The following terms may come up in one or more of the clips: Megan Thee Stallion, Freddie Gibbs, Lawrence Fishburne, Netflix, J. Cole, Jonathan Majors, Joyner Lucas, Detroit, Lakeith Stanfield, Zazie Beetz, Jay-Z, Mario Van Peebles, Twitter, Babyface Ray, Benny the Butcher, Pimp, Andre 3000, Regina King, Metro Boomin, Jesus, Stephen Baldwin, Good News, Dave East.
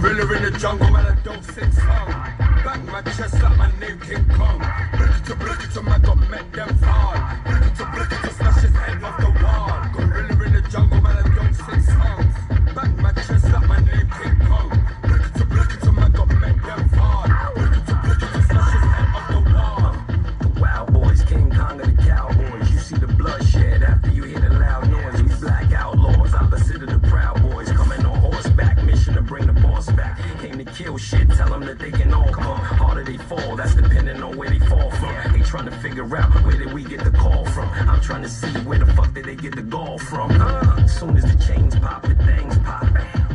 Gorilla in the jungle, man, I don't sing song. Bang my chest like my name King Kong. Brick it to man, got met them hard. Brick it to smash his head off the wall. Gorilla in the jungle, man, I don't sing songs. Bang my chest like my name King Kong. Brick it to man, got met them hard. Brick it to smash his head off the wall. The Wild Boys, King Kong of the Cowboys. You see the bloodshed after you hear the loud noise. We black outlaws, opposite of the Proud Boys. Coming on horseback, mission to bring the boss back. Came to kill shit, tell them that they can all come. Harder they fall, that's depending on where they fall from. They trying to figure out where did we get the call from. I'm trying to see where the fuck did they get the gall from. Soon as the chains pop, the things pop.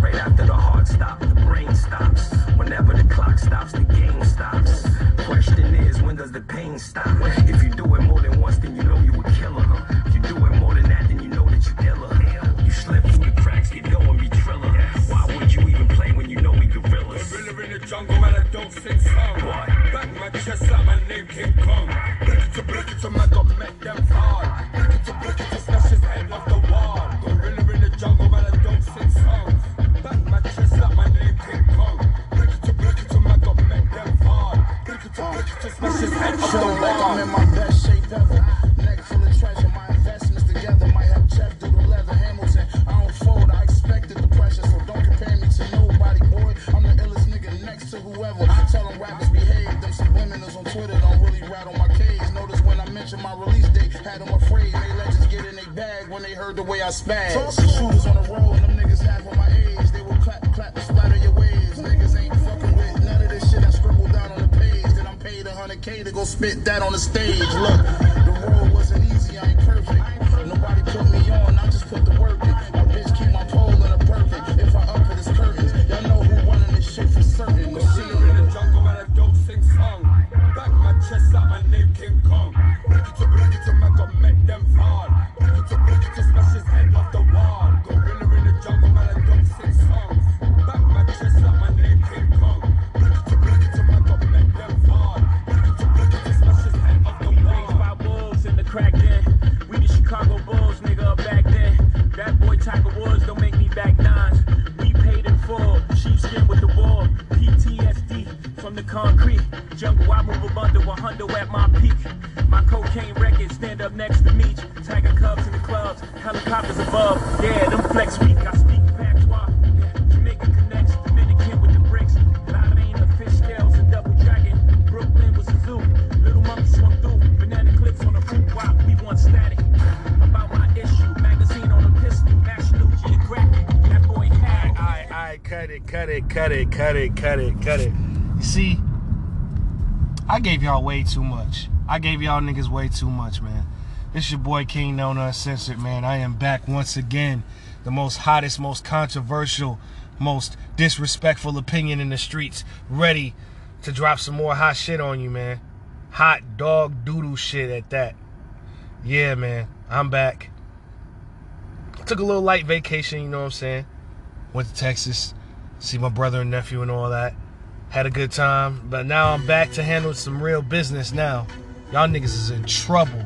Right after the heart stops, the brain stops. Whenever the clock stops, the game stops. Question is, when does the pain stop? If you do it more than once, then you know you a killer. If you do it more than that, then you know that you iller. You slip through the cracks, get going, be triller. Why would you even play when you know we gorillas? Gorilla in the jungle, and I don't sing song. Back my chest out, my name King Kong. Brick it to my God, make them hard. Brick it to smash his head off the wall. Gorilla in the jungle, and I don't sing songs. Back my chest out, my name King Kong. Brick it to my God, make them hard. Brick it to smash his head off the wall. Like I'm in my best shape ever. Neck full of treasure, my investments together. Might have Jeff do the leather Hamilton. I don't fold, I expected the pressure, so don't compare me to nobody, boy. I'm the illest nigga next to whoever. Tell them rappers behave, them subliminals on Twitter don't really rattle my cage. Notice when I mention my release date, had them afraid. They legends get in their bag when they heard the way I spaz. Shooters on the road, them niggas half on my age. They will clap, clap, splatter your waves. Niggas ain't fucking with none of this shit I scribbled down on the page. That I'm paid $100K to go spit that on the stage. Look, the road wasn't easy, I ain't perfect. Nobody put me on, I just put the work in. My bitch keep my pole in a perfect. If I up it, it's curtains. Y'all know who running this shit for certain. Chest up, my name King Kong. Brick it to my God, make them hard. Brick it to smash his head off the wall. Gorilla in the jungle, man, I don't sing songs. Back my chest up, my name King Kong. Brick it to my God, make them hard. Brick it to smash his head off the wall. Raised by wolves in the crack den. We the Chicago Bulls, nigga, back then. That boy Tiger Woods don't make me back nines. We paid in full, sheepskin with the wall. PTSD from the concrete. Jungle, I move up under 100 at my peak. My cocaine records stand up next to me. Tiger Cubs in the clubs, helicopters above. Yeah, them flex weak, I speak patois. Jamaica connects, Dominican with the bricks. Lottie and the fish scales, a double dragon. Brooklyn was a zoo, little monkey swung through. Banana clips on the fruit wop, we want static. About my issue, magazine on a pistol. National Geographic, that boy had. Aight, cut it. You see? I gave y'all way too much. I gave y'all niggas way too much, man. This your boy King Known Uncensored, man. I am back once again. The most hottest, most controversial, most disrespectful opinion in the streets. Ready to drop some more hot shit on you, man. Hot dog doodle shit at that. Yeah, man. I'm back. Took a little light vacation, you know what I'm saying? Went to Texas. See my brother and nephew and all that. Had a good time, but now I'm back to handle some real business now. Y'all niggas is in trouble.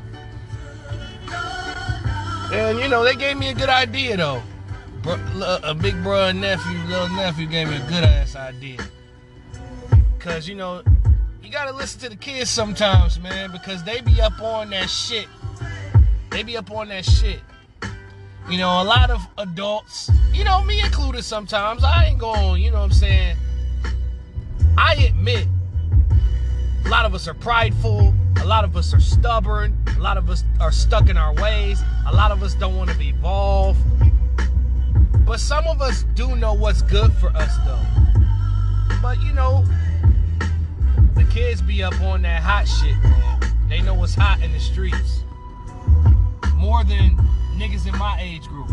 And, you know, they gave me a good idea, though. A big bro and nephew, little nephew gave me a good-ass idea. Because, you know, you got to listen to the kids sometimes, man, because they be up on that shit. You know, a lot of adults, you know, me included sometimes, I ain't going, you know what I'm saying? I admit, a lot of us are prideful, a lot of us are stubborn, a lot of us are stuck in our ways, a lot of us don't want to evolve, but some of us do know what's good for us, though. But, you know, the kids be up on that hot shit, man. They know what's hot in the streets, more than niggas in my age group.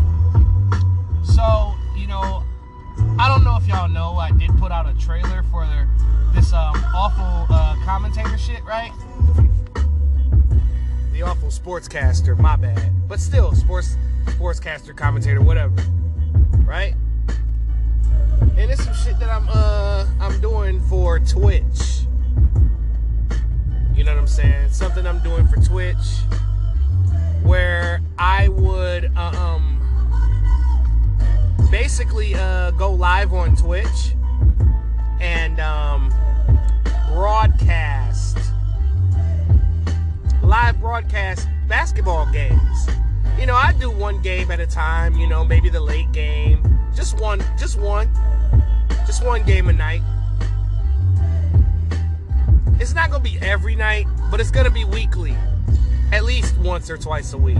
So, you know, I don't know if y'all know, I did put out a trailer for this awful commentator shit, right? The awful sportscaster, my bad. But still, sportscaster, commentator, whatever. Right? And it's some shit that I'm doing for Twitch. You know what I'm saying? Something I'm doing for Twitch where I would basically go live on Twitch and broadcast, live broadcast basketball games. You know, I do one game at a time, you know, maybe the late game. Just one game a night. It's not going to be every night, but it's going to be weekly. At least once or twice a week.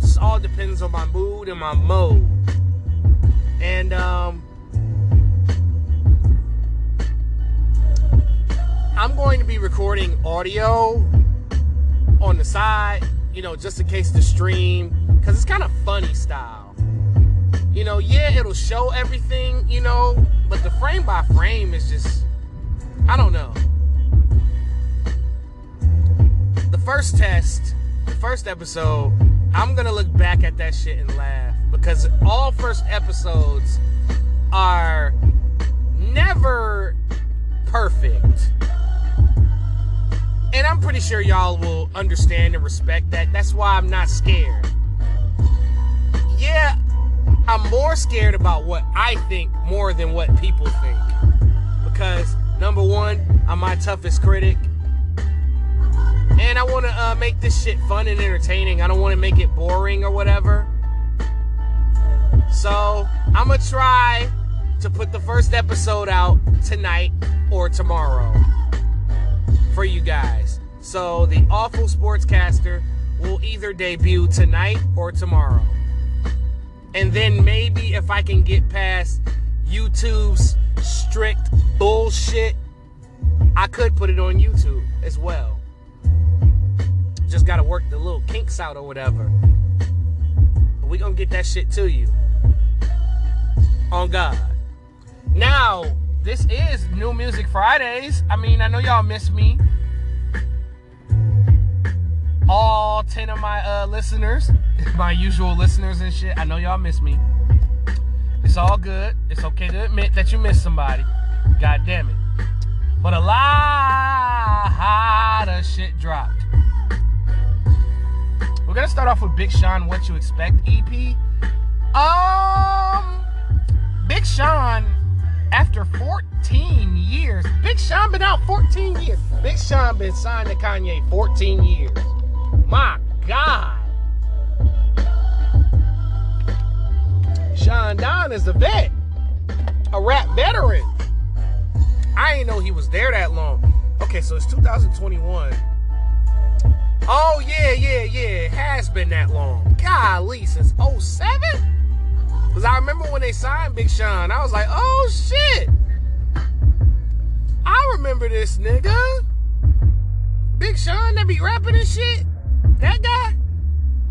This all depends on my mood and my mode. And, I'm going to be recording audio on the side, you know, just in case the stream, because it's kind of funny style. You know, yeah, it'll show everything, you know, but the frame by frame is just, I don't know. The first test, the first episode, I'm going to look back at that shit and laugh, because all first episodes are never perfect. And I'm pretty sure y'all will understand and respect that. That's why I'm not scared. Yeah, I'm more scared about what I think more than what people think. Because, number one, I'm my toughest critic. And I want to make this shit fun and entertaining. I don't want to make it boring or whatever. So, I'm going to try to put the first episode out tonight or tomorrow for you guys. So the Awful Sportscaster will either debut tonight or tomorrow. And then maybe if I can get past YouTube's strict bullshit, I could put it on YouTube as well. Just gotta work the little kinks out or whatever. But we gonna get that shit to you. On God. Now, this is New Music Fridays. I mean, I know y'all miss me. All 10 of my listeners, my usual listeners and shit, I know y'all miss me. It's all good. It's okay to admit that you miss somebody. God damn it. But a lot of shit dropped. We're going to start off with Big Sean, What You Expect EP. Big Sean... After 14 years, Big Sean been out 14 years. Big Sean been signed to Kanye 14 years. My God. Sean Don is a vet. A rap veteran. I ain't know he was there that long. Okay, so it's 2021. Oh, yeah. It has been that long. Golly, since 07? Because I remember when they signed Big Sean, I was like, oh, shit. I remember this nigga. Big Sean that be rapping and shit. That guy.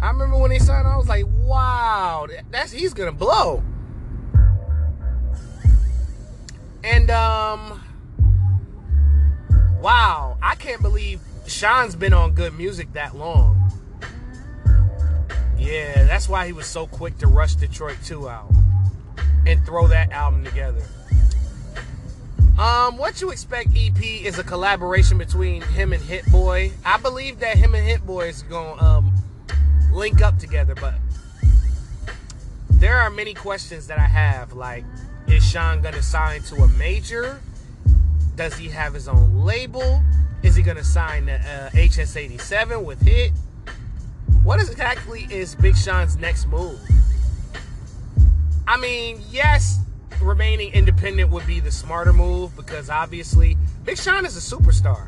I remember when they signed, I was like, wow. He's going to blow. And, wow. I can't believe Sean's been on Good Music that long. Yeah, that's why he was so quick to rush Detroit 2 out and throw that album together. What You Expect EP is a collaboration between him and Hit Boy. I believe that him and Hit Boy is going to link up together, but there are many questions that I have. Like, is Sean going to sign to a major? Does he have his own label? Is he going to sign to HS87 with Hit? What exactly is Big Sean's next move? I mean, yes, remaining independent would be the smarter move because obviously Big Sean is a superstar.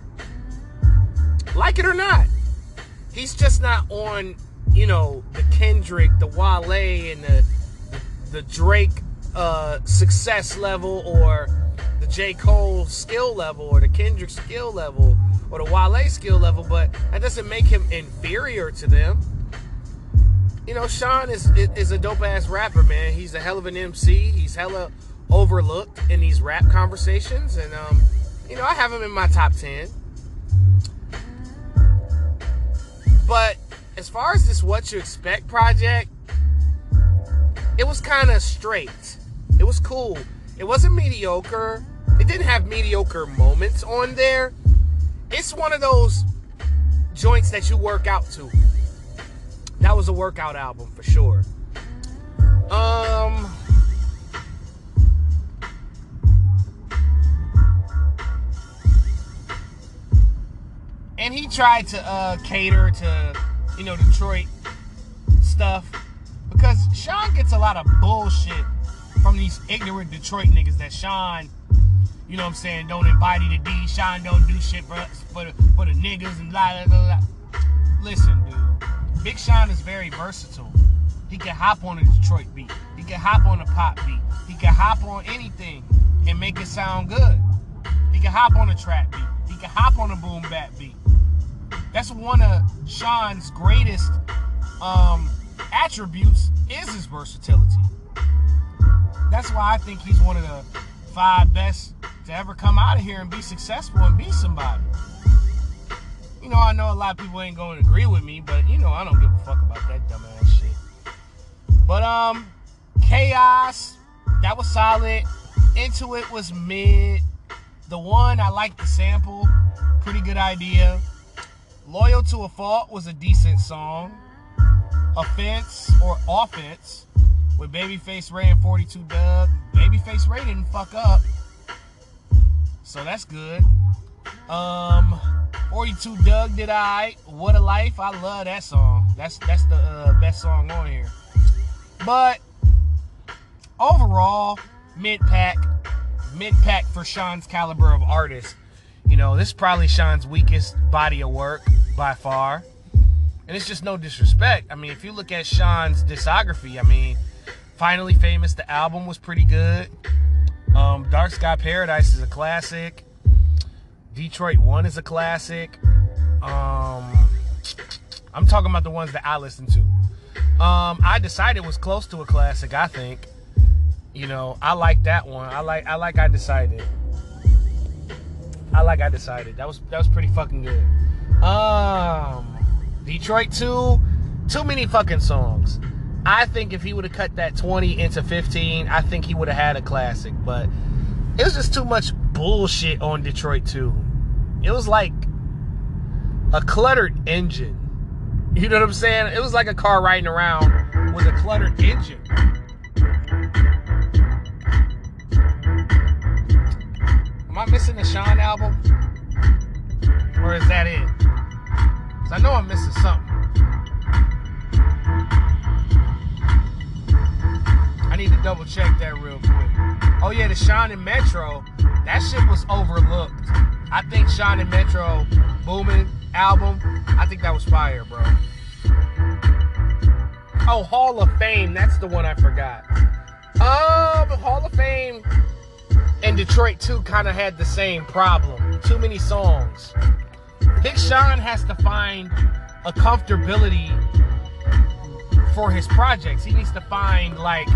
Like it or not, he's just not on, you know, the Kendrick, the Wale, and the Drake success level, or the J. Cole skill level, or the Kendrick skill level, or the Wale skill level, but that doesn't make him inferior to them. You know, Sean is a dope-ass rapper, man. He's a hell of an MC. He's hella overlooked in these rap conversations. And, you know, I have him in my top 10. But as far as this What You Expect project, it was kind of straight. It was cool. It wasn't mediocre. It didn't have mediocre moments on there. It's one of those joints that you work out to. That was a workout album for sure. he tried to cater to, you know, Detroit stuff, because Sean gets a lot of bullshit from these ignorant Detroit niggas that Sean, you know what I'm saying, don't embody the D. Sean don't do shit for the niggas and blah, blah, blah, blah. Listen, dude, Big Sean is very versatile. He can hop on a Detroit beat. He can hop on a pop beat. He can hop on anything and make it sound good. He can hop on a trap beat. He can hop on a boom bap beat. That's one of Sean's greatest attributes is his versatility. That's why I think he's one of the 5 best to ever come out of here and be successful and be somebody. You know, I know a lot of people ain't going to agree with me, but, you know, I don't give a fuck about that dumbass shit. But, Chaos, that was solid. Into It was mid. The One, I liked the sample. Pretty good idea. Loyal to a Fault was a decent song. Offense, or Offense, with Babyface Ray and 42 Doug. Babyface Ray didn't fuck up, so that's good. 42 Doug did I. What a Life, I love that song. That's the best song on here. But overall, mid-pack for Sean's caliber of artist. You know, this is probably Sean's weakest body of work by far. And it's just no disrespect. I mean, if you look at Sean's discography, I mean, Finally Famous, the album was pretty good. Dark Sky Paradise is a classic. Detroit 1 is a classic. I'm talking about the ones that I listen to. I Decided was close to a classic, I think. You know, I like that one. I like I Decided. I like I Decided. That was pretty fucking good. Detroit 2, too many fucking songs. I think if he would have cut that 20 into 15, I think he would have had a classic. But it was just too much bullshit on Detroit 2. It was like a cluttered engine. You know what I'm saying? It was like a car riding around with a cluttered engine. Am I missing the Sean album? Or is that it? Because I know I'm missing something. I need to double check that real quick. Oh yeah, the Sean and Metro. That shit was overlooked. I think Sean and Metro Boomin album, I think that was fire, bro. Oh, Hall of Fame, that's the one I forgot. But Hall of Fame and Detroit 2 kind of had the same problem. Too many songs. Big Sean has to find a comfortability for his projects. He needs to find, like,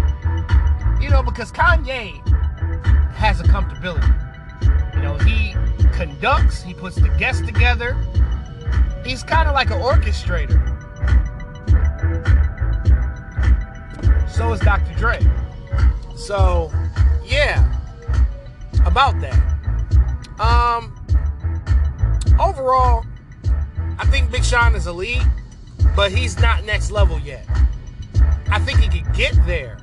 you know, because Kanye has a comfortability. You know, he conducts, he puts the guests together. He's kind of like an orchestrator. So is Dr. Dre. So, yeah, about that. Overall, I think Big Sean is elite, but he's not next level yet. I think he could get there.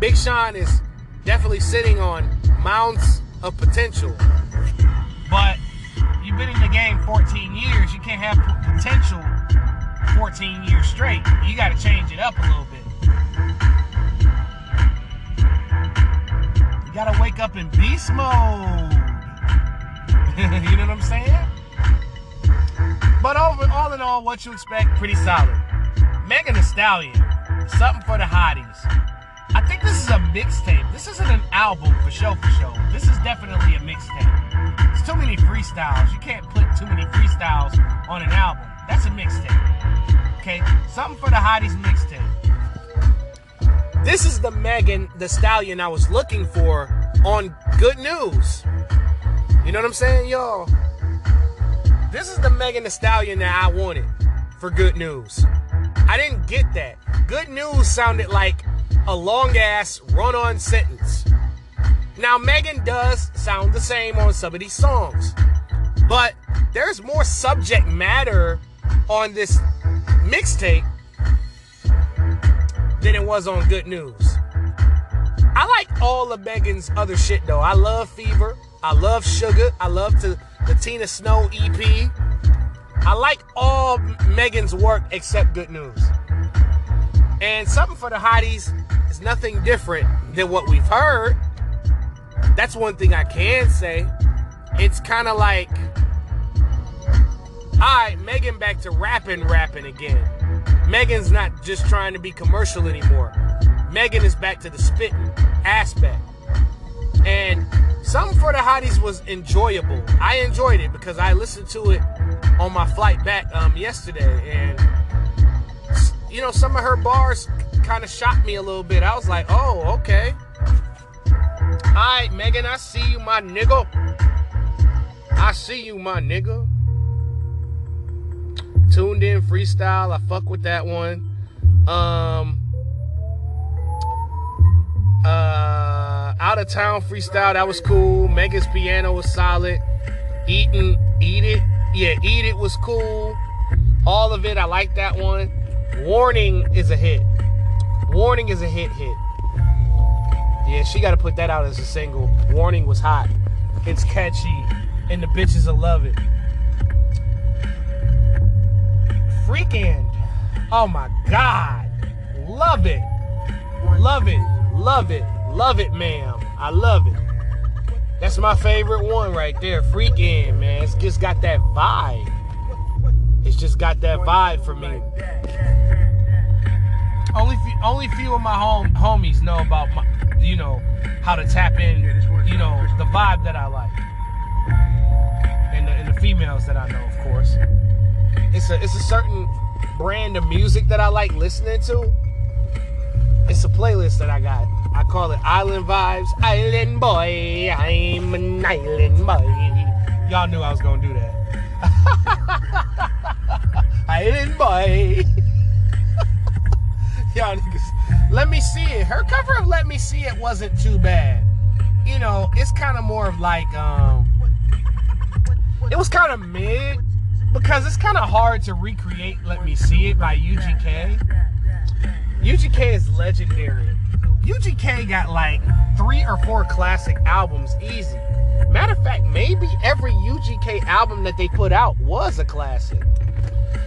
Big Sean is definitely sitting on mounds of potential, but you've been in the game 14 years. You can't have potential 14 years straight. You got to change it up a little bit. You got to wake up in beast mode. You know what I'm saying? But all in all, what you expect, pretty solid. Megan Thee Stallion, something for the hotties. I think this is a mixtape. This isn't an album for sure. This is definitely a mixtape. It's too many freestyles. You can't put too many freestyles on an album. That's a mixtape. Okay? Something for the hotties mixtape. This is the Megan Thee Stallion I was looking for on Good News. You know what I'm saying, y'all? This is the Megan Thee Stallion that I wanted for Good News. I didn't get that. Good News sounded like a long-ass run-on sentence. Now, Megan does sound the same on some of these songs, but there's more subject matter on this mixtape than it was on Good News. I like all of Megan's other shit, though. I love Fever. I love Sugar. I love to the Tina Snow EP. I like all Megan's work except Good News. And Something for the Hotties is nothing different than what we've heard. That's one thing I can say. It's kind of like, all right, Megan back to rapping again. Megan's not just trying to be commercial anymore. Megan is back to the spitting aspect. And Something for the Hotties was enjoyable. I enjoyed it because I listened to it on my flight back yesterday. And, you know, some of her bars kind of shocked me a little bit. I was like, oh, okay. All right, Megan, I see you, my nigga. I see you, my nigga. Tuned In Freestyle, I fuck with that one. Out of Town Freestyle, that was cool. Megan's Piano was solid. Eat It was cool. All of it, I like that one. Warning is a hit. Warning is a hit. Yeah, she gotta put that out as a single. Warning was hot. It's catchy, and the bitches will love it. Freakin', oh my God, love it. Love it, ma'am. I love it. That's my favorite one right there. Freakin', man. It's just got that vibe. It's just got that vibe for me. Only few of my homies know about my, you know, how to tap in, you know, the vibe that I like, and the females that I know, of course. It's a certain brand of music that I like listening to. It's a playlist that I got. I call it Island Vibes. Island boy, I'm an island boy. Y'all knew I was gonna do that. Island boy. Y'all niggas. Let Me See It. Her cover of Let Me See It wasn't too bad. You know, it's kind of more of like, it was kind of mid, because it's kind of hard to recreate Let Me See It by UGK. UGK is legendary. UGK got like 3 or 4 classic albums easy. Matter of fact, maybe every UGK album that they put out was a classic.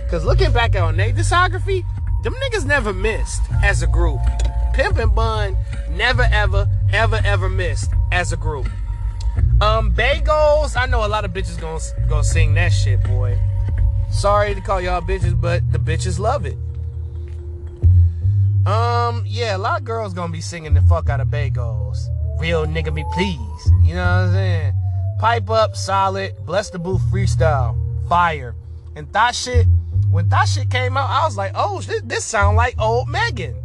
Because looking back on their discography, them niggas never missed as a group. Pimp and Bun never, ever missed as a group. Bagels, I know a lot of bitches gonna sing that shit, boy. Sorry to call y'all bitches, but the bitches love it. Yeah, a lot of girls gonna be singing the fuck out of Bagels. Real nigga me please. You know what I'm saying? Pipe Up, solid. Bless the Booth Freestyle, fire. And Thot Shit, when Thot Shit came out, I was like, oh, this sound like old Megan.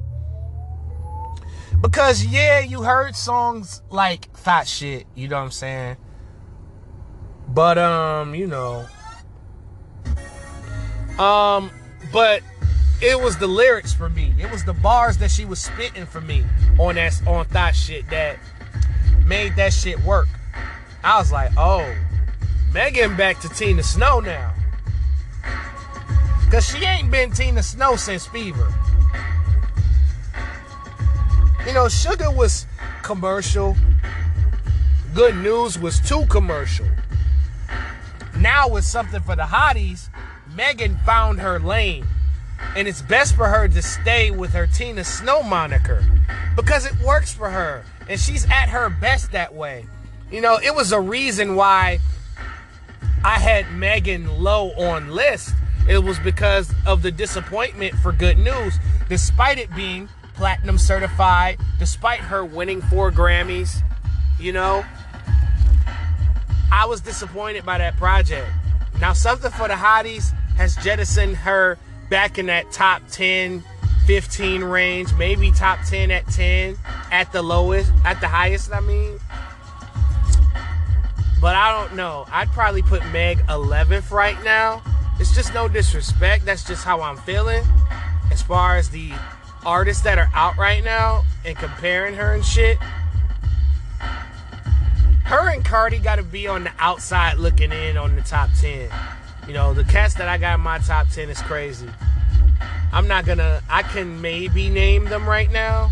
Because, yeah, you heard songs like Thot Shit, you know what I'm saying? But, you know. But it was the lyrics for me. It was the bars that she was spitting for me on Thot Shit that made that shit work. I was like, oh, Megan back to Tina Snow now. Because she ain't been Tina Snow since Fever. You know, Sugar was commercial. Good News was too commercial. Now with Something for the Hotties, Megan found her lane. And it's best for her to stay with her Tina Snow moniker. Because it works for her. And she's at her best that way. You know, it was a reason why I had Megan low on list. It was because of the disappointment for Good News. Despite it being platinum certified, despite her winning 4 Grammys, you know, I was disappointed by that project. Now Something for the Hotties has jettisoned her back in that top 10, 15 range, maybe top 10 at 10, at the lowest, at the highest, I mean. But I don't know. I'd probably put Meg 11th right now. It's just no disrespect. That's just how I'm feeling as far as the artists that are out right now and comparing her and shit. Her and Cardi gotta be on the outside looking in on the top 10. You know, the cats that I got in my top 10 is crazy. I can maybe name them right now.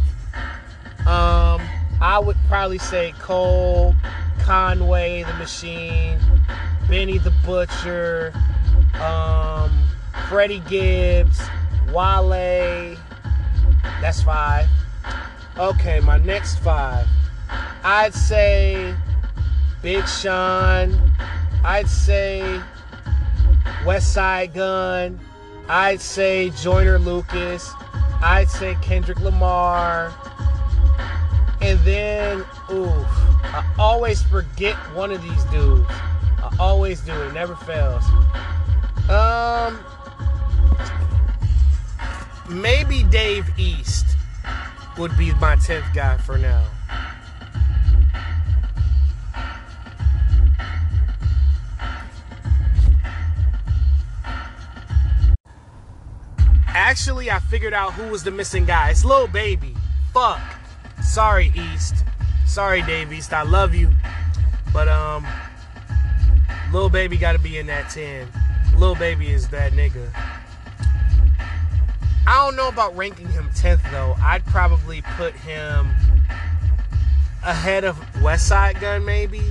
I would probably say Cole, Conway the Machine, Benny the Butcher, Freddie Gibbs, Wale. That's 5. Okay, my next 5. I'd say Big Sean. I'd say West Side Gun. I'd say Joyner Lucas. I'd say Kendrick Lamar. And then, oof, I always forget one of these dudes. I always do. It never fails. Maybe Dave East would be my 10th guy for now. Actually, I figured out who was the missing guy. It's Lil Baby. Fuck. Sorry, East. Sorry, Dave East. I love you. But, Lil Baby gotta be in that 10. Lil Baby is that nigga. I don't know about ranking him 10th, though. I'd probably put him ahead of West Side Gun, maybe.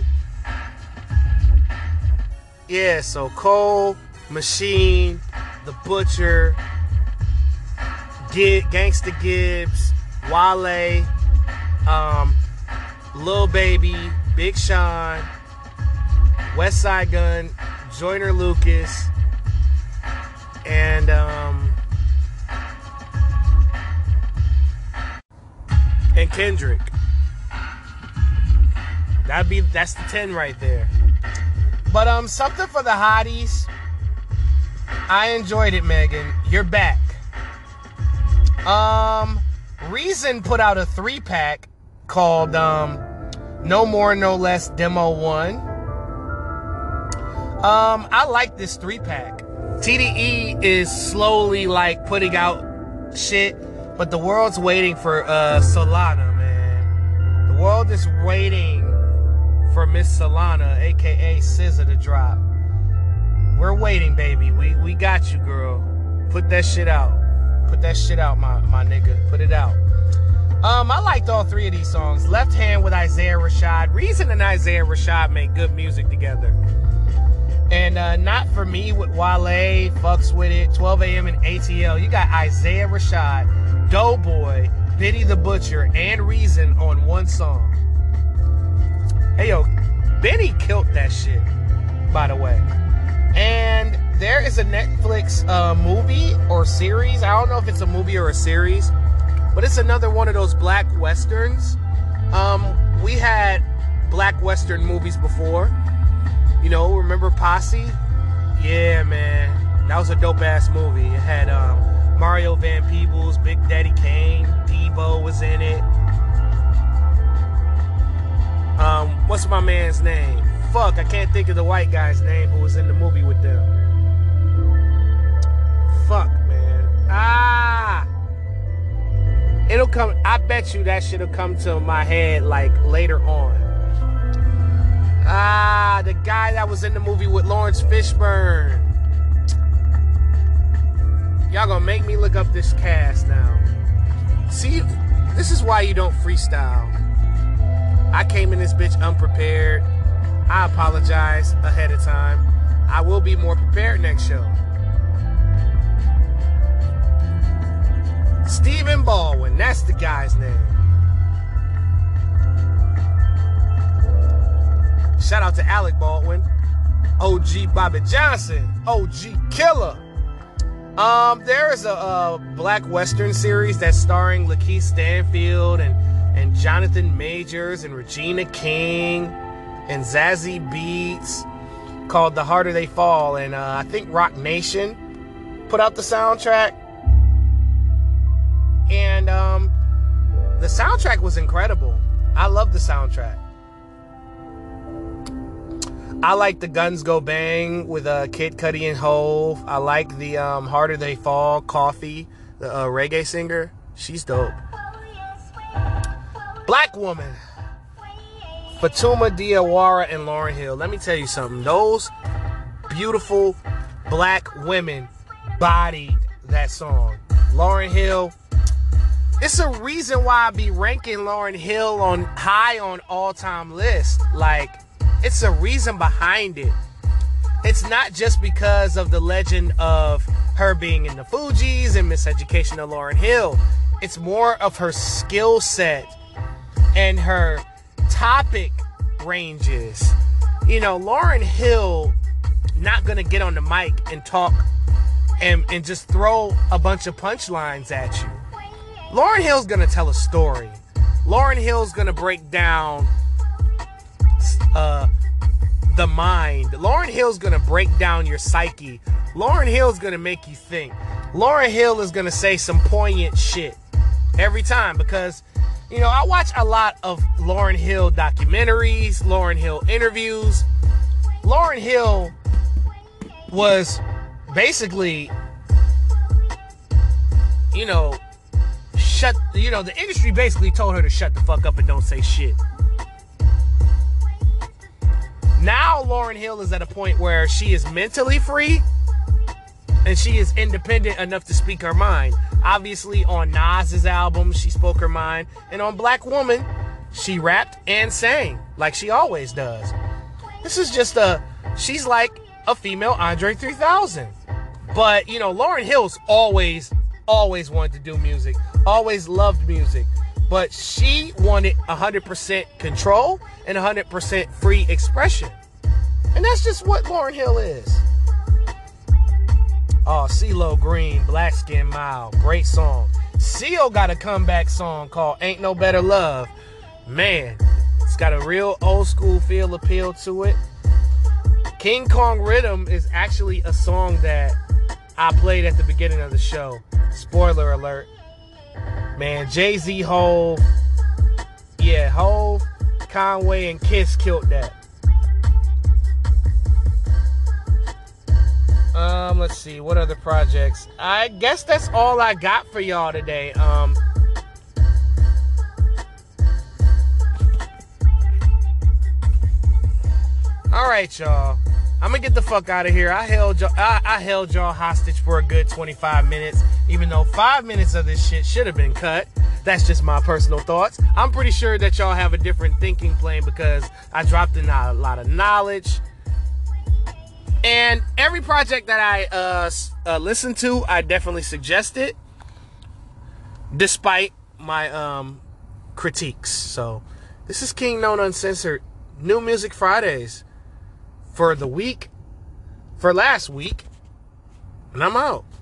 Yeah, so Cole, Machine, The Butcher, Gangsta Gibbs, Wale, Lil Baby, Big Sean, West Side Gun, Joyner Lucas, and, and Kendrick. That's the 10 right there. But something for the hotties. I enjoyed it, Megan. You're back. Reason put out a 3-pack called No More No Less Demo 1. I like this 3-pack. TDE is slowly like putting out shit. But the world's waiting for Solana, man. The world is waiting for Miss Solana, a.k.a. SZA, to drop. We're waiting, baby. We got you, girl. Put that shit out. Put that shit out, my nigga. Put it out. I liked all 3 of these songs. Left Hand with Isaiah Rashad. Reason and Isaiah Rashad make good music together. And Not For Me with Wale. Fucks with it. 12 a.m. and ATL. You got Isaiah Rashad, Doughboy, Benny the Butcher, and Reason on one song. Hey, yo, Benny killed that shit, by the way. And there is a Netflix movie or series. I don't know if it's a movie or a series, but it's another one of those black westerns. We had black western movies before. You know, remember Posse? Yeah, man. That was a dope-ass movie. It had... Mario Van Peebles, Big Daddy Kane, Debo was in it. What's my man's name? Fuck, I can't think of the white guy's name who was in the movie with them. Fuck, man. It'll come. I bet you that shit'll come to my head like later on. The guy that was in the movie with Lawrence Fishburne. Y'all gonna make me look up this cast now. See, this is why you don't freestyle. I came in this bitch unprepared. I apologize ahead of time. I will be more prepared next show. Stephen Baldwin, that's the guy's name. Shout out to Alec Baldwin. OG Bobby Johnson. OG Killer. There is a black western series that's starring Lakeith Stanfield and Jonathan Majors and Regina King and Zazie Beetz called The Harder They Fall, and I think Roc Nation put out the soundtrack, and the soundtrack was incredible. I love the soundtrack. I like the Guns Go Bang with Kid Cudi and Hov. I like the Harder They Fall, Coffee, the reggae singer. She's dope. Black woman. Fatuma Diawara and Lauryn Hill. Let me tell you something. Those beautiful black women bodied that song. Lauryn Hill. It's a reason why I be ranking Lauryn Hill on high on all-time lists. Like... it's a reason behind it. it's not just because of the legend of her being in the Fugees and Miseducation of Lauryn Hill. It's more of her skill set and her topic ranges. You know, Lauryn Hill not going to get on the mic and talk and just throw a bunch of punchlines at you. Lauryn Hill's going to tell a story. Lauryn Hill's going to break down the mind. Lauryn Hill's going to break down your psyche. Lauryn Hill's going to make you think. Lauryn Hill is going to say some poignant shit every time because, you know, I watch a lot of Lauryn Hill documentaries, Lauryn Hill interviews. Lauryn Hill was basically, you know, the industry basically told her to shut the fuck up and don't say shit. Now Lauryn Hill is at a point where she is mentally free and she is independent enough to speak her mind. Obviously on Nas's album, she spoke her mind. And on Black Woman, she rapped and sang like she always does. This is just she's like a female Andre 3000. But, you know, Lauryn Hill's always wanted to do music, always loved music. But she wanted 100% control and 100% free expression. And that's just what Lauryn Hill is. Oh, CeeLo Green, Black Skin Mile, great song. CeeLo got a comeback song called Ain't No Better Love. Man, it's got a real old school feel appeal to it. King Kong Rhythm is actually a song that I played at the beginning of the show. Spoiler alert. Man, Jay-Z, Hov, Conway, and Kiss killed that. Let's see, what other projects? I guess that's all I got for y'all today. All right, y'all. I'm gonna get the fuck out of here. I held y'all hostage for a good 25 minutes, even though 5 minutes of this shit should have been cut. That's just my personal thoughts. I'm pretty sure that y'all have a different thinking plane because I dropped in a lot of knowledge. And every project that I listened to, I definitely suggested, despite my critiques. So this is King Known Uncensored, New Music Fridays. For the week, for last week, and I'm out.